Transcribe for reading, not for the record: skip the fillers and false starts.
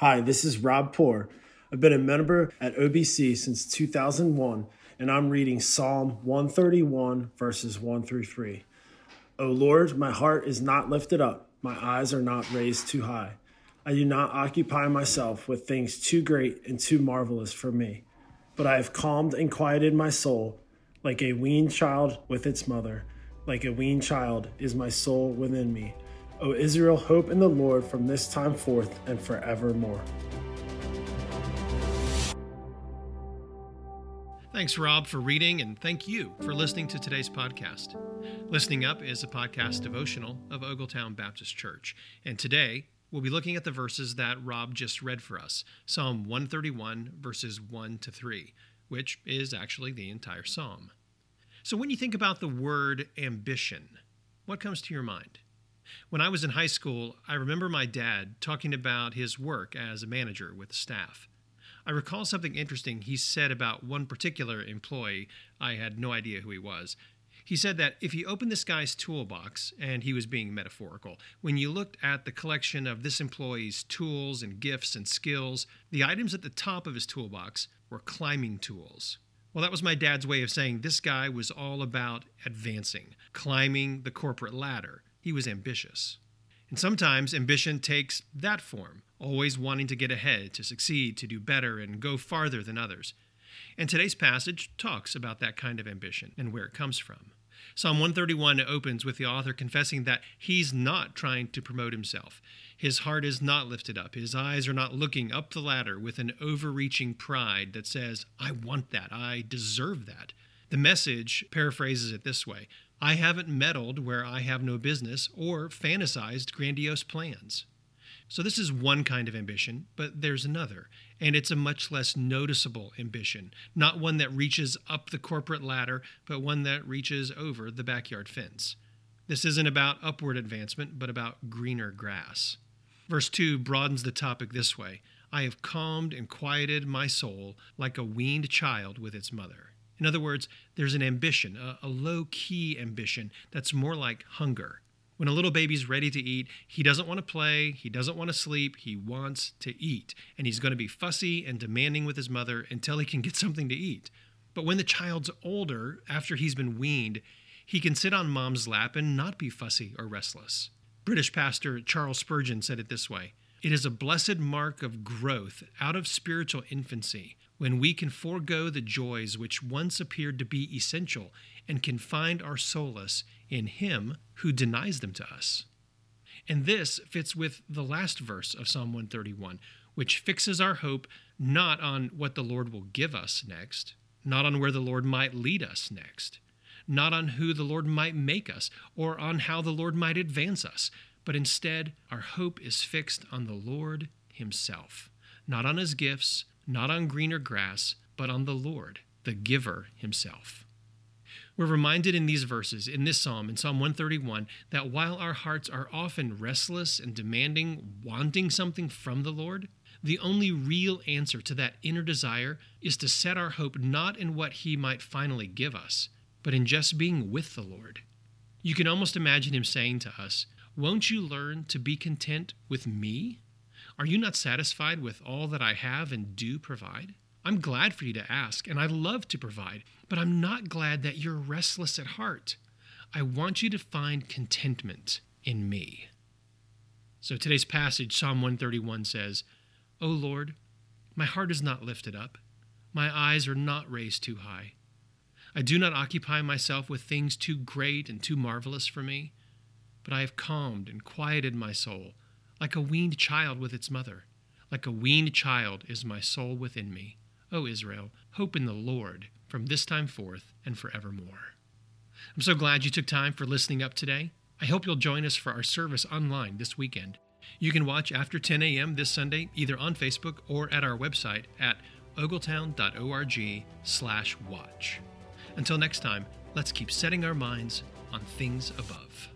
Hi, this is Rob Poore. I've been a member at OBC since 2001, and I'm reading Psalm 131, verses 1 through 3. O Lord, my heart is not lifted up. My eyes are not raised too high. I do not occupy myself with things too great and too marvelous for me, but I have calmed and quieted my soul like a weaned child with its mother. Like a weaned child is my soul within me. O Israel, hope in the Lord from this time forth and forevermore. Thanks, Rob, for reading, and thank you for listening to today's podcast. Listening Up is a podcast devotional of Ogletown Baptist Church, and today we'll be looking at the verses that Rob just read for us, Psalm 131, verses 1 to 3, which is actually the entire psalm. So when you think about the word ambition, what comes to your mind? When I was in high school, I remember my dad talking about his work as a manager with staff. I recall something interesting he said about one particular employee. I had no idea who he was. He said that if you opened this guy's toolbox, and he was being metaphorical, when you looked at the collection of this employee's tools and gifts and skills, the items at the top of his toolbox were climbing tools. Well, that was my dad's way of saying this guy was all about advancing, climbing the corporate ladder. He was ambitious. And sometimes ambition takes that form, always wanting to get ahead, to succeed, to do better, and go farther than others. And today's passage talks about that kind of ambition and where it comes from. Psalm 131 opens with the author confessing that he's not trying to promote himself. His heart is not lifted up. His eyes are not looking up the ladder with an overreaching pride that says, I want that. I deserve that. The Message paraphrases it this way: I haven't meddled where I have no business or fantasized grandiose plans. So this is one kind of ambition, but there's another, and it's a much less noticeable ambition, not one that reaches up the corporate ladder, but one that reaches over the backyard fence. This isn't about upward advancement, but about greener grass. Verse 2 broadens the topic this way: I have calmed and quieted my soul like a weaned child with its mother. In other words, there's an ambition, a low-key ambition that's more like hunger. When a little baby's ready to eat, he doesn't want to play, he doesn't want to sleep, he wants to eat. And he's going to be fussy and demanding with his mother until he can get something to eat. But when the child's older, after he's been weaned, he can sit on mom's lap and not be fussy or restless. British pastor Charles Spurgeon said it this way: it is a blessed mark of growth out of spiritual infancy when we can forego the joys which once appeared to be essential and can find our solace in Him who denies them to us. And this fits with the last verse of Psalm 131, which fixes our hope not on what the Lord will give us next, not on where the Lord might lead us next, not on who the Lord might make us or on how the Lord might advance us, but instead our hope is fixed on the Lord Himself, not on His gifts, not on greener grass, but on the Lord, the giver Himself. We're reminded in these verses, in this psalm, in Psalm 131, that while our hearts are often restless and demanding, wanting something from the Lord, the only real answer to that inner desire is to set our hope not in what He might finally give us, but in just being with the Lord. You can almost imagine Him saying to us, "Won't you learn to be content with me? Are you not satisfied with all that I have and do provide? I'm glad for you to ask, and I love to provide, but I'm not glad that you're restless at heart. I want you to find contentment in me." So today's passage, Psalm 131, says, O Lord, my heart is not lifted up. My eyes are not raised too high. I do not occupy myself with things too great and too marvelous for me, but I have calmed and quieted my soul like a weaned child with its mother. Like a weaned child is my soul within me. O Israel, hope in the Lord from this time forth and forevermore. I'm so glad you took time for listening up today. I hope you'll join us for our service online this weekend. You can watch after 10 a.m. this Sunday, either on Facebook or at our website at ogletown.org/watch. Until next time, let's keep setting our minds on things above.